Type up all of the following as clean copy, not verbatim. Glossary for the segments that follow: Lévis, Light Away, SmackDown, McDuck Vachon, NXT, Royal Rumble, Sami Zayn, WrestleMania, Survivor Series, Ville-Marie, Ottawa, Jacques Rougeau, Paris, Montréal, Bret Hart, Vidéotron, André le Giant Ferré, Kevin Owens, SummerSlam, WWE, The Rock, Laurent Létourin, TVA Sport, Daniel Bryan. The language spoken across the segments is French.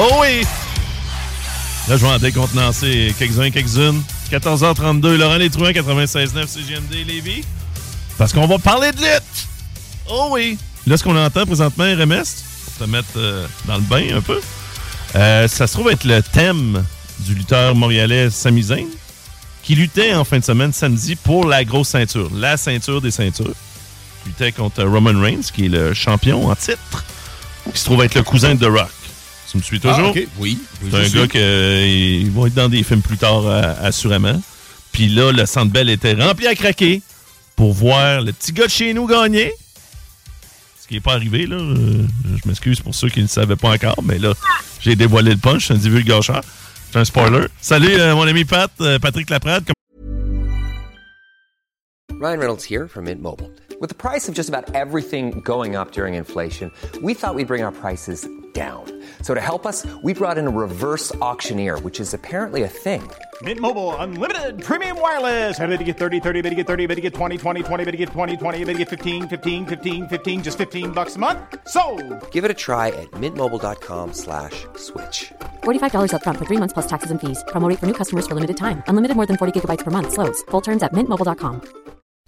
Oh oui! Là, je vais en décontenancer quelques-uns, quelques-unes. 14h32, Laurent Létourin, 96.9 CGMD, Lévis. Parce qu'on va parler de lutte! Oh oui! Là, ce qu'on entend présentement, RMS, pour te mettre dans le bain un peu, ça se trouve être le thème du lutteur montréalais Sami Zayn, qui luttait en fin de semaine, samedi, pour la grosse ceinture, la ceinture des ceintures. Il luttait contre Roman Reigns, qui est le champion en titre, qui se trouve être le cousin de The Rock. Tu me suis toujours? Ah, okay. Oui. C'est un gars qui va être dans des films plus tard, assurément. Puis là, le Centre Bell était rempli à craquer pour voir le petit gars de chez nous gagner. Ce qui n'est pas arrivé, là. Je m'excuse pour ceux qui ne le savaient pas encore, mais là, j'ai dévoilé le punch. Je suis un divulgateur. C'est un spoiler. Salut, mon ami Pat, Patrick Laprade. Ryan Reynolds here from Mint Mobile. With the price of just about everything going up during inflation, we thought we'd bring our prices down. So to help us, we brought in a reverse auctioneer, which is apparently a thing. Mint Mobile Unlimited Premium Wireless. How to get 30, 30, how to get 30, how to get 20, 20, 20, how to get 20, 20, how to get 15, 15, 15, 15, just $15 a month? Sold! Give it a try at mintmobile.com/switch. $45 up front for 3 months plus taxes and fees. Promo rate for new customers for limited time. Unlimited more than 40 gigabytes per month. Slows full terms at mintmobile.com.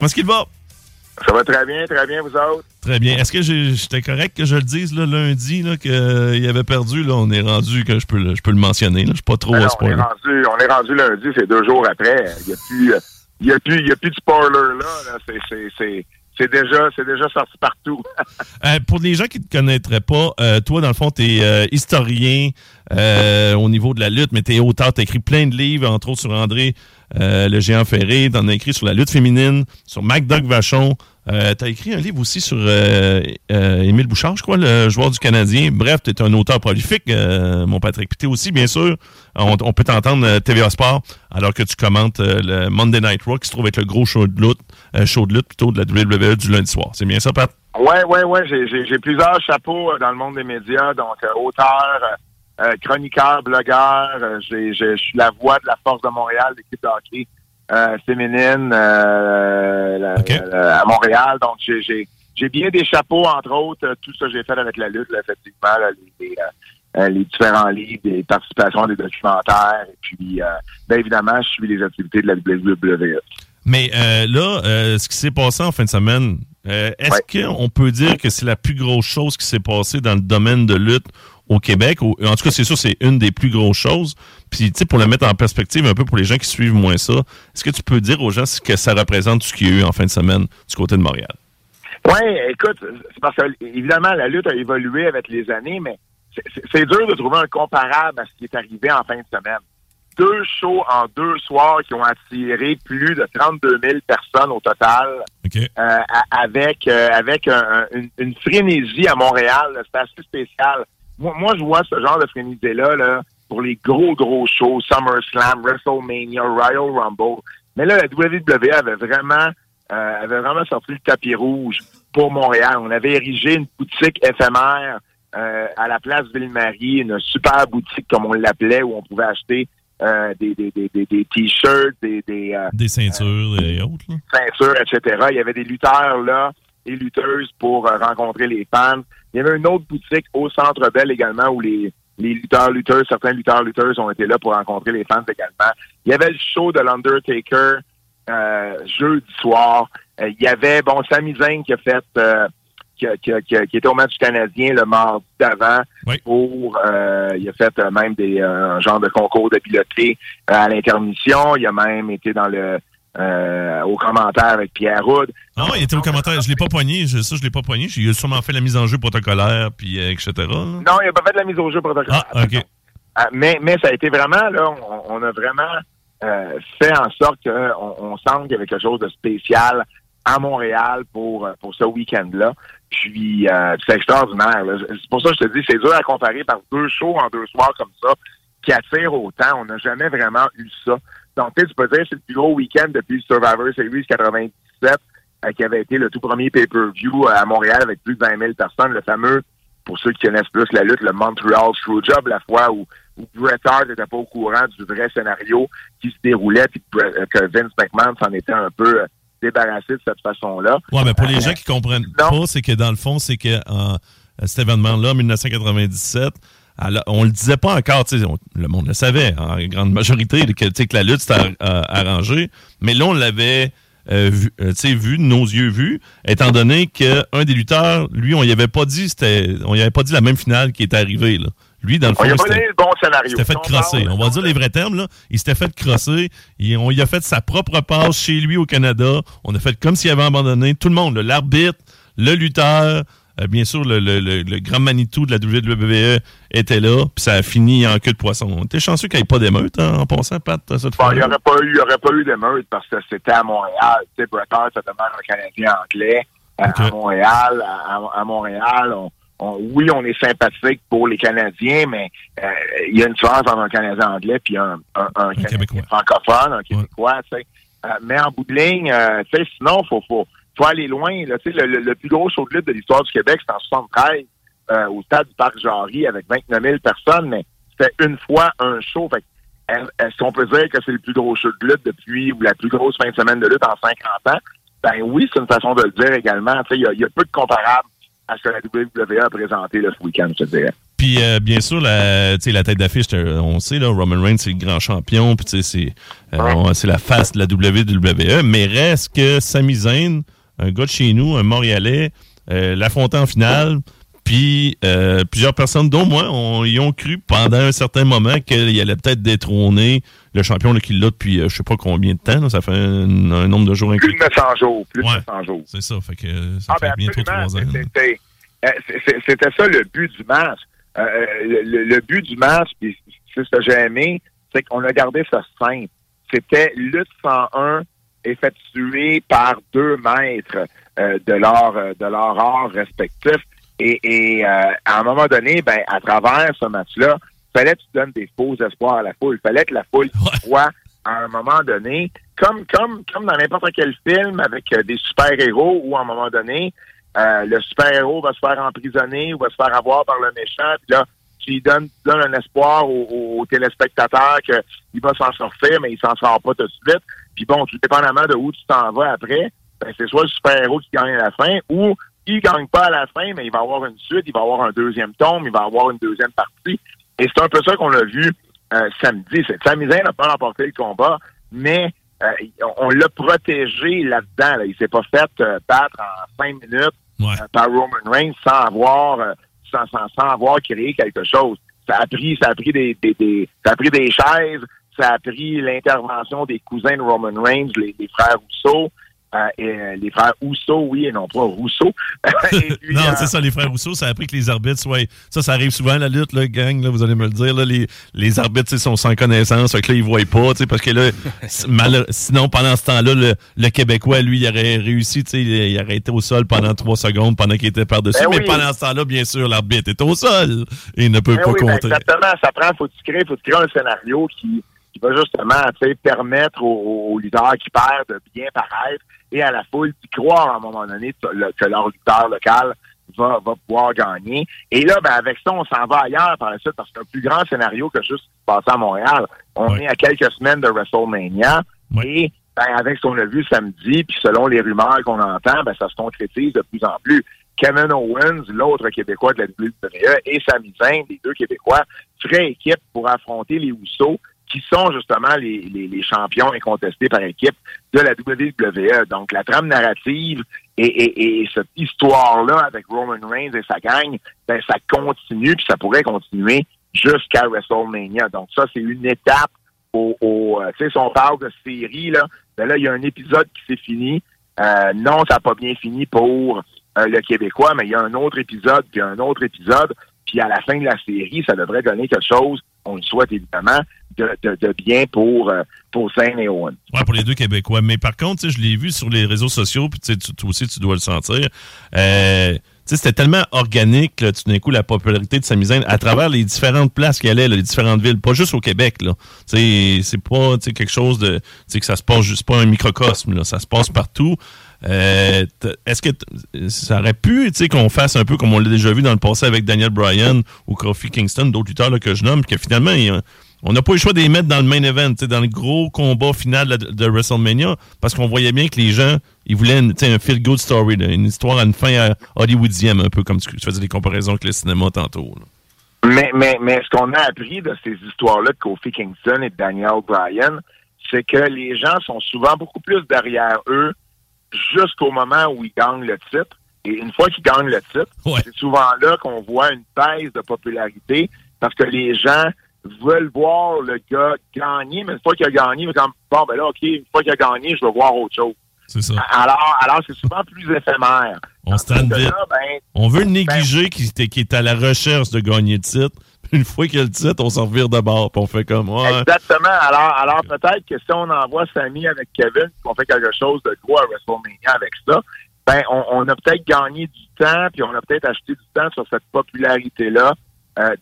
Comment est-ce qu'il va? Ça va très bien, vous autres? Très bien. Est-ce que j'étais correct que je le dise là, lundi qu'il avait perdu? Là, on est rendu, que je peux le mentionner. Là, je suis pas trop à spoiler. On est rendu lundi, c'est 2 jours après. Il n'y a plus de spoiler là. C'est déjà sorti partout. Pour les gens qui ne te connaîtraient pas, toi, dans le fond, tu es historien au niveau de la lutte, mais tu es auteur, tu as écrit plein de livres, entre autres sur André le Giant Ferré, tu en as écrit sur la lutte féminine, sur McDuck Vachon, tu as écrit un livre aussi sur Émile Bouchard, je crois, le joueur du Canadien. Bref, tu es un auteur prolifique, mon Patrick. Puis tu es aussi, bien sûr, on peut t'entendre TVA Sport, alors que tu commentes le Monday Night Raw, qui se trouve être le gros show de lutte, de la WWE du lundi soir. C'est bien ça, Pat? Oui. J'ai plusieurs chapeaux dans le monde des médias, donc auteur, chroniqueur, blogueur, je suis la voix de la Force de Montréal, l'équipe de hockey féminine à Montréal. Donc, j'ai bien des chapeaux, entre autres, tout ce que j'ai fait avec la lutte, là, effectivement, là, les différents livres, les participations, des documentaires, et puis, bien évidemment, je suis les activités de la WWE. Mais ce qui s'est passé en fin de semaine, est-ce qu'on peut dire que c'est la plus grosse chose qui s'est passée dans le domaine de lutte au Québec? En tout cas, c'est sûr, c'est une des plus grosses choses. Puis, tu sais, pour le mettre en perspective un peu pour les gens qui suivent moins ça, est-ce que tu peux dire aux gens ce que ça représente, ce qu'il y a eu en fin de semaine du côté de Montréal? Oui, écoute, c'est parce que, évidemment, la lutte a évolué avec les années, mais c'est dur de trouver un comparable à ce qui est arrivé en fin de semaine. 2 shows en 2 soirs qui ont attiré plus de 32 000 personnes au total, avec une frénésie à Montréal. C'était assez spécial. Moi, je vois ce genre de frénésie-là là, pour les gros shows, SummerSlam, WrestleMania, Royal Rumble. Mais là, la WWE avait vraiment sorti le tapis rouge pour Montréal. On avait érigé une boutique éphémère à la place Ville-Marie, une super boutique, comme on l'appelait, où on pouvait acheter des t-shirts, des ceintures et autres. Là. Ceintures, etc. Il y avait des lutteurs là et lutteuses pour rencontrer les fans. Il y avait une autre boutique au Centre Bell également où les lutteurs-lutteuses, certains lutteurs-lutteuses ont été là pour rencontrer les fans également. Il y avait le show de l'Undertaker jeudi soir. Il y avait, Sami Zayn qui a fait... qui était au match canadien le mardi d'avant. Oui. Il a fait même un genre de concours d'habileté à l'intermission. Il a même été dans au commentaire avec Pierre Houd. Ah oui, il était au commentaire. Je ne l'ai pas pogné. Je l'ai pas pogné. Il a sûrement fait la mise en jeu protocolaire, puis etc. Non, il n'a pas fait de la mise en jeu protocolaire. Ah, OK. Mais ça a été vraiment, là, on a vraiment fait en sorte qu'on sente qu'il y avait quelque chose de spécial à Montréal pour ce week-end-là. Puis, c'est extraordinaire. Là. C'est pour ça que je te dis, c'est dur à comparer par deux shows en deux soirs comme ça qui attirent autant. On n'a jamais vraiment eu ça. Donc, tu peux dire, c'est le plus gros week-end depuis Survivor Series 97 qui avait été le tout premier pay-per-view à Montréal avec plus de 20 000 personnes. Le fameux, pour ceux qui connaissent plus la lutte, le Montreal Screwjob, la fois où Bret Hart n'était pas au courant du vrai scénario qui se déroulait puis que Vince McMahon s'en était un peu... débarrassé de cette façon-là. Oui, mais pour les gens qui ne comprennent pas, c'est que dans le fond, c'est que cet événement-là, 1997, on ne le disait pas encore, le monde le savait en grande majorité, que la lutte s'était arrangée, mais là, on l'avait vu, de nos yeux vus, étant donné qu'un des lutteurs, lui, on n'y avait pas dit la même finale qui est arrivée, là. Lui, dans le fond, il s'était fait crosser. On va dire les vrais termes, là. Il s'était fait crosser. On lui a fait sa propre passe chez lui au Canada. On a fait comme s'il avait abandonné. Tout le monde, l'arbitre, le lutteur, bien sûr, le grand Manitou de la WWE était là. Puis ça a fini en queue de poisson. On était chanceux qu'il n'y ait pas d'émeute, hein, en pensant, Pat, cette fois. Il n'y aurait pas eu d'émeute parce que c'était à Montréal. Tu sais, Bret Hart, ça demande un Canadien anglais. Okay. À Montréal, oui, on est sympathique pour les Canadiens, mais il y a une différence entre un Canadien anglais puis un Canadien francophone, un Québécois. Ouais. Mais en bout de ligne, sinon, il faut aller loin. Là, le plus gros show de lutte de l'histoire du Québec, c'était en 1973 au stade du Parc Jarry avec 29 000 personnes, mais c'était une fois un show. Fait, est-ce qu'on peut dire que c'est le plus gros show de lutte depuis ou la plus grosse fin de semaine de lutte en 50 ans? Ben oui, c'est une façon de le dire également. Il y a peu de comparables à ce que la WWE a présenté là, ce week-end, je te dirais. Puis, bien sûr, la tête d'affiche, on sait, là, Roman Reigns, c'est le grand champion, puis c'est la face de la WWE, mais reste que Sami Zayn, un gars de chez nous, un Montréalais, l'affrontait en finale, puis plusieurs personnes, dont moi, y ont cru pendant un certain moment qu'il allait peut-être détrôner le champion là, qu'il l'a depuis je sais pas combien de temps, là, ça fait un nombre de jours incroyable. Plus de 900 jours. C'est ça, fait que ça fait bientôt 3 ans. C'était ça le but du match. Le but du match, puis c'est ce que j'ai aimé, c'est qu'on a gardé ça simple. C'était lutte 101 effectuée par 2 maîtres de leur art respectif. Et à un moment donné, à travers ce match-là, fallait que tu donnes des faux espoirs à la foule. Fallait que la foule croie à un moment donné, comme dans n'importe quel film avec des super-héros où, à un moment donné, le super-héros va se faire emprisonner ou va se faire avoir par le méchant. Puis là, tu donnes un espoir aux téléspectateurs qu'il va s'en sortir, mais il s'en sort pas tout de suite. Puis bon, tout dépendamment de où tu t'en vas après, c'est soit le super-héros qui gagne à la fin ou il gagne pas à la fin, mais il va avoir une suite, il va avoir un deuxième tome, il va avoir une deuxième partie. Et c'est un peu ça qu'on a vu samedi. Sami Zayn n'a pas remporté le combat, mais on l'a protégé là-dedans. Là. Il s'est pas fait battre en 5 minutes par Roman Reigns sans avoir créé quelque chose. Ça a pris des chaises, ça a pris l'intervention des cousins de Roman Reigns, les frères Rousseau. et les frères Rousseau, oui, et non pas Rousseau. Puis, non, c'est ça, les frères Rousseau, ça a appris que les arbitres soient... Ça arrive souvent, la lutte, là, gang, là, vous allez me le dire, là, les arbitres sont sans connaissance, donc là, ils voient pas, parce que là, sinon, pendant ce temps-là, le Québécois, lui, il aurait réussi, il aurait été au sol pendant 3 secondes, pendant qu'il était par-dessus, ben oui. Mais pendant ce temps-là, bien sûr, l'arbitre est au sol et ne peut pas compter. Ben exactement, ça prend, faut-tu créer un scénario qui va justement permettre aux lutteurs qui perdent de bien paraître et à la foule d'y croire à un moment donné que leur lutteur local va pouvoir gagner. Et là, ben avec ça, on s'en va ailleurs par la suite parce que c'est un plus grand scénario que juste passer à Montréal. On est à quelques semaines de WrestleMania et ben avec ce qu'on a vu samedi, puis selon les rumeurs qu'on entend, ben ça se concrétise de plus en plus. Kevin Owens, l'autre Québécois de la WWE, et Sami Zayn, les deux Québécois, feraient équipe pour affronter les Usos, qui sont justement les champions incontestés par équipe de la WWE. Donc, la trame narrative et cette histoire-là avec Roman Reigns et sa gang, ben ça continue, puis ça pourrait continuer jusqu'à WrestleMania. Donc, ça, c'est une étape tu sais, si on parle de série, là, ben là, il y a un épisode qui s'est fini. Non, ça n'a pas bien fini pour le Québécois, mais il y a un autre épisode, puis un autre épisode, puis à la fin de la série, ça devrait donner quelque chose, on le souhaite évidemment, de bien pour Zayn et Owen. Oui, pour les deux Québécois. Mais par contre, je l'ai vu sur les réseaux sociaux, puis toi aussi, tu dois le sentir. C'était tellement organique, là, tout d'un coup, la popularité de Sami Zayn à travers les différentes places qu'il allait, là, les différentes villes, pas juste au Québec. Là. C'est pas quelque chose de. Que ça se passe juste pas un microcosme, là, ça se passe partout. Est-ce que ça aurait pu qu'on fasse un peu comme on l'a déjà vu dans le passé avec Daniel Bryan ou Kofi Kingston, d'autres lutteurs là, que je nomme, que finalement, on n'a pas eu le choix de les mettre dans le main event, dans le gros combat final de WrestleMania, parce qu'on voyait bien que les gens, ils voulaient un feel-good story, là, une histoire à une fin à hollywoodienne, un peu comme tu faisais des comparaisons avec le cinéma tantôt. Là. Mais ce qu'on a appris de ces histoires-là de Kofi Kingston et de Daniel Bryan, c'est que les gens sont souvent beaucoup plus derrière eux jusqu'au moment où ils gagnent le titre. Et une fois qu'ils gagnent le titre, c'est souvent là qu'on voit une baisse de popularité parce que les gens veulent voir le gars gagner, mais une fois qu'il a gagné, ils sont comme, bon, ben là, OK, une fois qu'il a gagné, je veux voir autre chose. C'est ça. Alors c'est souvent plus éphémère. On se tente vite. On veut négliger qui est à la recherche de gagner le titre. Une fois qu'il y a le titre, on s'en revire de bord, puis on fait comme moi. Ouais. Exactement. Alors peut-être que si on envoie Sami avec Kevin, qu'on fait quelque chose de gros à WrestleMania avec ça, ben on a peut-être gagné du temps, puis on a peut-être acheté du temps sur cette popularité-là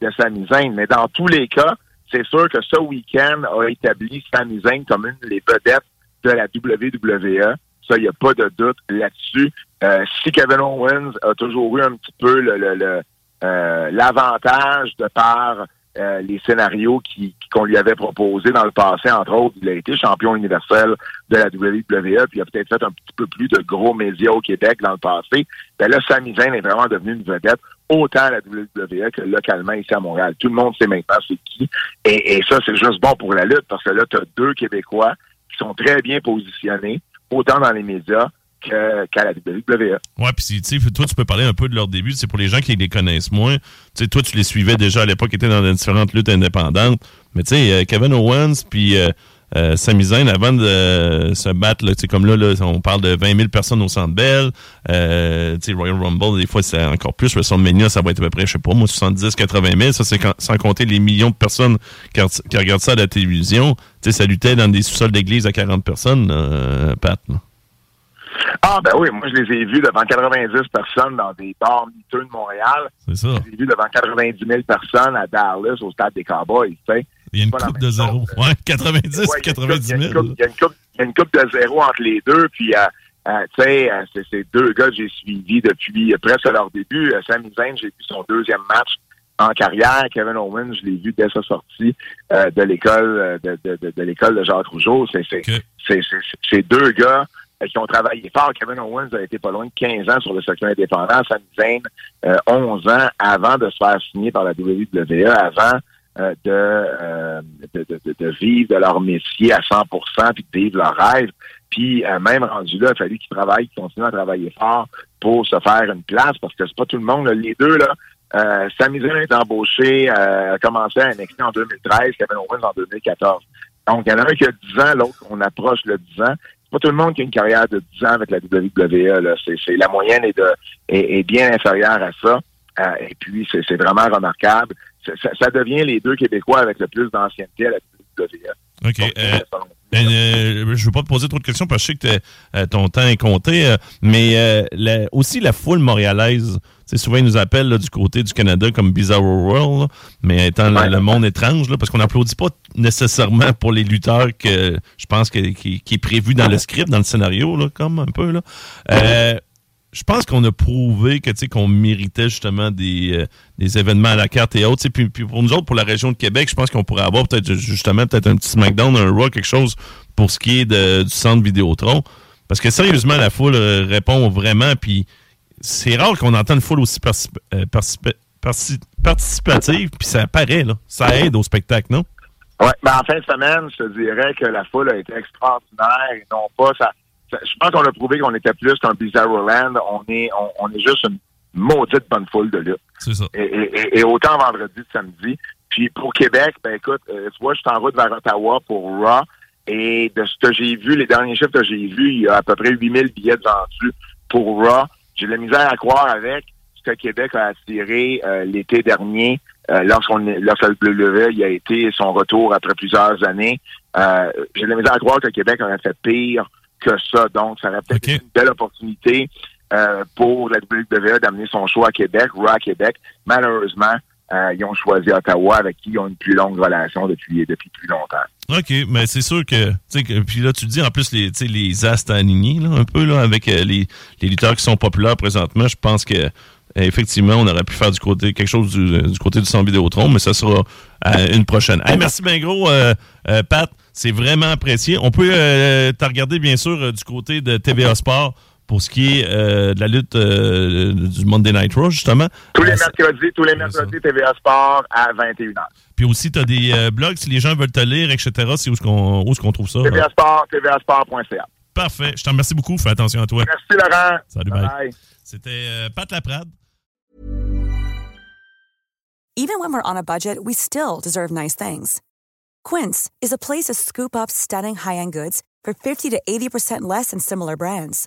de Sami Zayn. Mais dans tous les cas, c'est sûr que ce week-end a établi Sami Zayn comme une des vedettes de la WWE. Ça, il n'y a pas de doute là-dessus. Si Kevin Owens a toujours eu un petit peu l'avantage de par les scénarios qu'on lui avait proposés dans le passé, entre autres, il a été champion universel de la WWE, puis il a peut-être fait un petit peu plus de gros médias au Québec dans le passé. Ben là, Sami Zayn est vraiment devenu une vedette, autant à la WWE que localement ici à Montréal. Tout le monde sait maintenant c'est qui, et ça, c'est juste bon pour la lutte, parce que là, tu as deux Québécois qui sont très bien positionnés, autant dans les médias, qu'à la WWE. Ouais, puis toi, tu peux parler un peu de leur début. C'est pour les gens qui les connaissent moins. T'sais, toi, tu les suivais déjà à l'époque, qui étaient dans les différentes luttes indépendantes. Mais tu sais, Kevin Owens puis Sami Zayn, avant de se battre, là, comme là, on parle de 20 000 personnes au Centre Bell. Royal Rumble, des fois, c'est encore plus. WrestleMania, ça va être à peu près, je sais pas, moi, 70 80 000. Ça, c'est sans compter les millions de personnes qui regardent ça à la télévision. Tu sais, ça luttait dans des sous-sols d'église à 40 personnes, Pat, là. Ah, ben oui, moi, je les ai vus devant 90 personnes dans des bars miteux de Montréal. C'est ça. Je les ai vus devant 90 000 personnes à Dallas, au stade des Cowboys, tu sais. Il y a une coupe de zéro. Ouais, 90 ou 90 000. Il y a une coupe de zéro entre les deux, puis, tu sais, c'est ces deux gars que j'ai suivis depuis presque leur début. Sami Zayn, j'ai vu son deuxième match en carrière. Kevin Owens, je l'ai vu dès sa sortie de l'école de l'école de Jacques Rougeau. C'est deux gars qui ont travaillé fort. Kevin Owens a été pas loin de 15 ans sur le secteur indépendant. Sami Zayn, 11 ans avant de se faire signer par la WWE, avant de vivre de leur métier à 100% puis de vivre leur rêve. Puis même rendu là, il a fallu qu'ils travaillent, qu'ils continuent à travailler fort pour se faire une place parce que c'est pas tout le monde. Là. Les deux, là, Sami Zayn est embauché, a commencé à NXT en 2013, Kevin Owens en 2014. Donc, il y en a un qui a 10 ans, l'autre, on approche le 10 ans. pas tout le monde qui a une carrière de 10 ans avec la WWE. Là. C'est la moyenne est bien inférieure à ça. Et puis, c'est vraiment remarquable. Ça devient les deux Québécois avec le plus d'ancienneté à la WWE. OK. Donc, je veux pas te poser trop de questions parce que je sais que ton temps est compté, mais aussi la foule montréalaise. Tu sais, souvent, ils nous appellent là, du côté du Canada comme Bizarro World, là, mais étant le monde étrange, là, parce qu'on n'applaudit pas nécessairement pour les lutteurs que je pense qui est prévu dans le script, dans le scénario, là, comme un peu. Là. Je pense qu'on a prouvé que, qu'on méritait justement des événements à la carte et autres. Puis pour nous autres, pour la région de Québec, je pense qu'on pourrait avoir peut-être un petit SmackDown, un Raw, quelque chose pour ce qui est du centre Vidéotron. Parce que sérieusement, la foule répond vraiment. Puis c'est rare qu'on entende une foule aussi participative. Puis ça paraît, là. Ça aide au spectacle, non? Oui. Ben en fin de semaine, je te dirais que la foule a été extraordinaire et non pas ça. Je pense qu'on a prouvé qu'on était plus qu'un Bizarro Land. On est juste une maudite bonne foule de lutte. C'est ça. Et autant vendredi, samedi. Puis pour Québec, ben écoute, tu vois, je suis en route vers Ottawa pour Raw. Et de ce que j'ai vu, les derniers chiffres que j'ai vus, il y a à peu près 8000 billets vendus pour Raw. J'ai de la misère à croire avec ce que Québec a attiré l'été dernier lorsque le WWE y a été son retour après plusieurs années. J'ai de la misère à croire que Québec aurait fait pire que ça. Donc, ça aurait peut-être été une belle opportunité pour la WWE d'amener son show à Québec, Raw à Québec. Malheureusement, ils ont choisi Ottawa, avec qui ils ont une plus longue relation depuis plus longtemps. OK, mais c'est sûr que... Puis là, tu dis, en plus, les astres alignés, là, un peu, là, avec les lutteurs qui sont populaires présentement, je pense que effectivement, on aurait pu faire quelque chose du côté du Centre Vidéotron, mais ça sera une prochaine. Hey, merci bien gros, Pat. C'est vraiment apprécié. On peut te regarder, bien sûr, du côté de TVA Sport pour ce qui est de la lutte du Monday Night Raw, justement. Tous les mercredis, TVA Sport à 21h. Puis aussi, tu as des blogs, si les gens veulent te lire, etc., c'est où est-ce qu'on trouve ça? TVA Sport, tvasport.ca. Parfait. Je te remercie beaucoup. Fais attention à toi. Merci, Laurent. Salut, bye. C'était Pat Laprade. Even when we're on a budget, we still deserve nice things. Quince is a place to scoop up stunning high-end goods for 50 to 80% less than similar brands.